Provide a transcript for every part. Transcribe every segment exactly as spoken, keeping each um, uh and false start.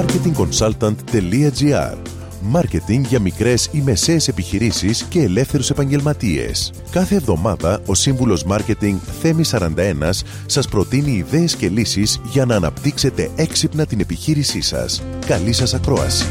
marketing consultant τελεία τζι άρ. Μάρκετινγκ για μικρές ή μεσαίες επιχειρήσεις και ελεύθερους επαγγελματίες. Κάθε εβδομάδα ο σύμβουλος Μάρκετινγκ Θέμης σαράντα ένα σας προτείνει ιδέες και λύσεις για να αναπτύξετε έξυπνα την επιχείρησή σας. Καλή σας ακρόαση!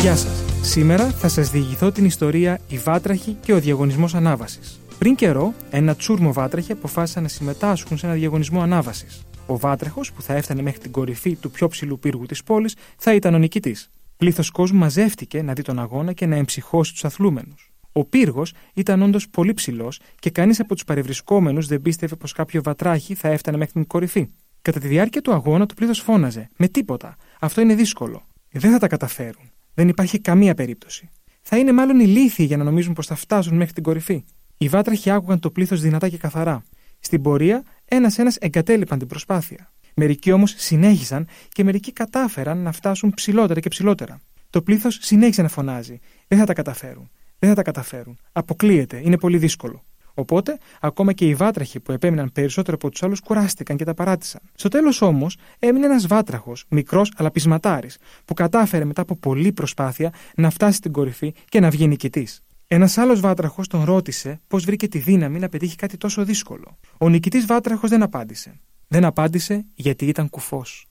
Γεια σας! Σήμερα θα σας διηγηθώ την ιστορία «Η Βάτραχη και ο διαγωνισμός ανάβασης». Πριν καιρό, ένα τσούρμο βάτραχοι αποφάσισαν να συμμετάσχουν σε ένα διαγωνισμό ανάβασης. Ο βάτραχος, που θα έφτανε μέχρι την κορυφή του πιο ψηλού πύργου της πόλης, θα ήταν ο νικητής. Πλήθος κόσμου μαζεύτηκε να δει τον αγώνα και να εμψυχώσει τους αθλούμενους. Ο πύργος ήταν όντως πολύ ψηλός και κανείς από τους παρευρισκόμενους δεν πίστευε πως κάποιο βατράχι θα έφτανε μέχρι την κορυφή. Κατά τη διάρκεια του αγώνα, το πλήθος φώναζε: «Με τίποτα. Αυτό είναι δύσκολο. Δεν θα τα καταφέρουν. Δεν υπάρχει καμία περίπτωση. Θα είναι μάλλον ηλίθιοι για να νομίζουν πως θα φτάσουν μέχρι την κορυφή». Οι βάτραχοι άκουγαν το πλήθος δυνατά και καθαρά. Στην πορεία, ένας-ένας εγκατέλειπαν την προσπάθεια. Μερικοί όμως συνέχισαν και μερικοί κατάφεραν να φτάσουν ψηλότερα και ψηλότερα. Το πλήθος συνέχισε να φωνάζει: «Δεν θα τα καταφέρουν. Δεν θα τα καταφέρουν. Αποκλείεται. Είναι πολύ δύσκολο». Οπότε, ακόμα και οι βάτραχοι που επέμειναν περισσότερο από τους άλλους κουράστηκαν και τα παράτησαν. Στο τέλος όμως, έμεινε ένας βάτραχος, μικρός αλλά πεισματάρης, που κατάφερε μετά από πολλή προσπάθεια να φτάσει στην κορυφή και να βγει νικητής. Ένας άλλος βάτραχος τον ρώτησε πώς βρήκε τη δύναμη να πετύχει κάτι τόσο δύσκολο. Ο νικητής βάτραχος δεν απάντησε. Δεν απάντησε γιατί ήταν κουφός.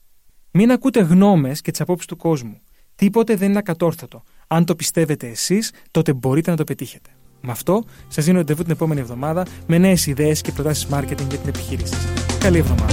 Μην ακούτε γνώμες και τις απόψεις του κόσμου. Τίποτε δεν είναι ακατόρθωτο. Αν το πιστεύετε εσείς, τότε μπορείτε να το πετύχετε. Με αυτό, σας δίνω ραντεβού την επόμενη εβδομάδα με νέες ιδέες και προτάσεις marketing για την επιχείρηση. Καλή εβδομάδα.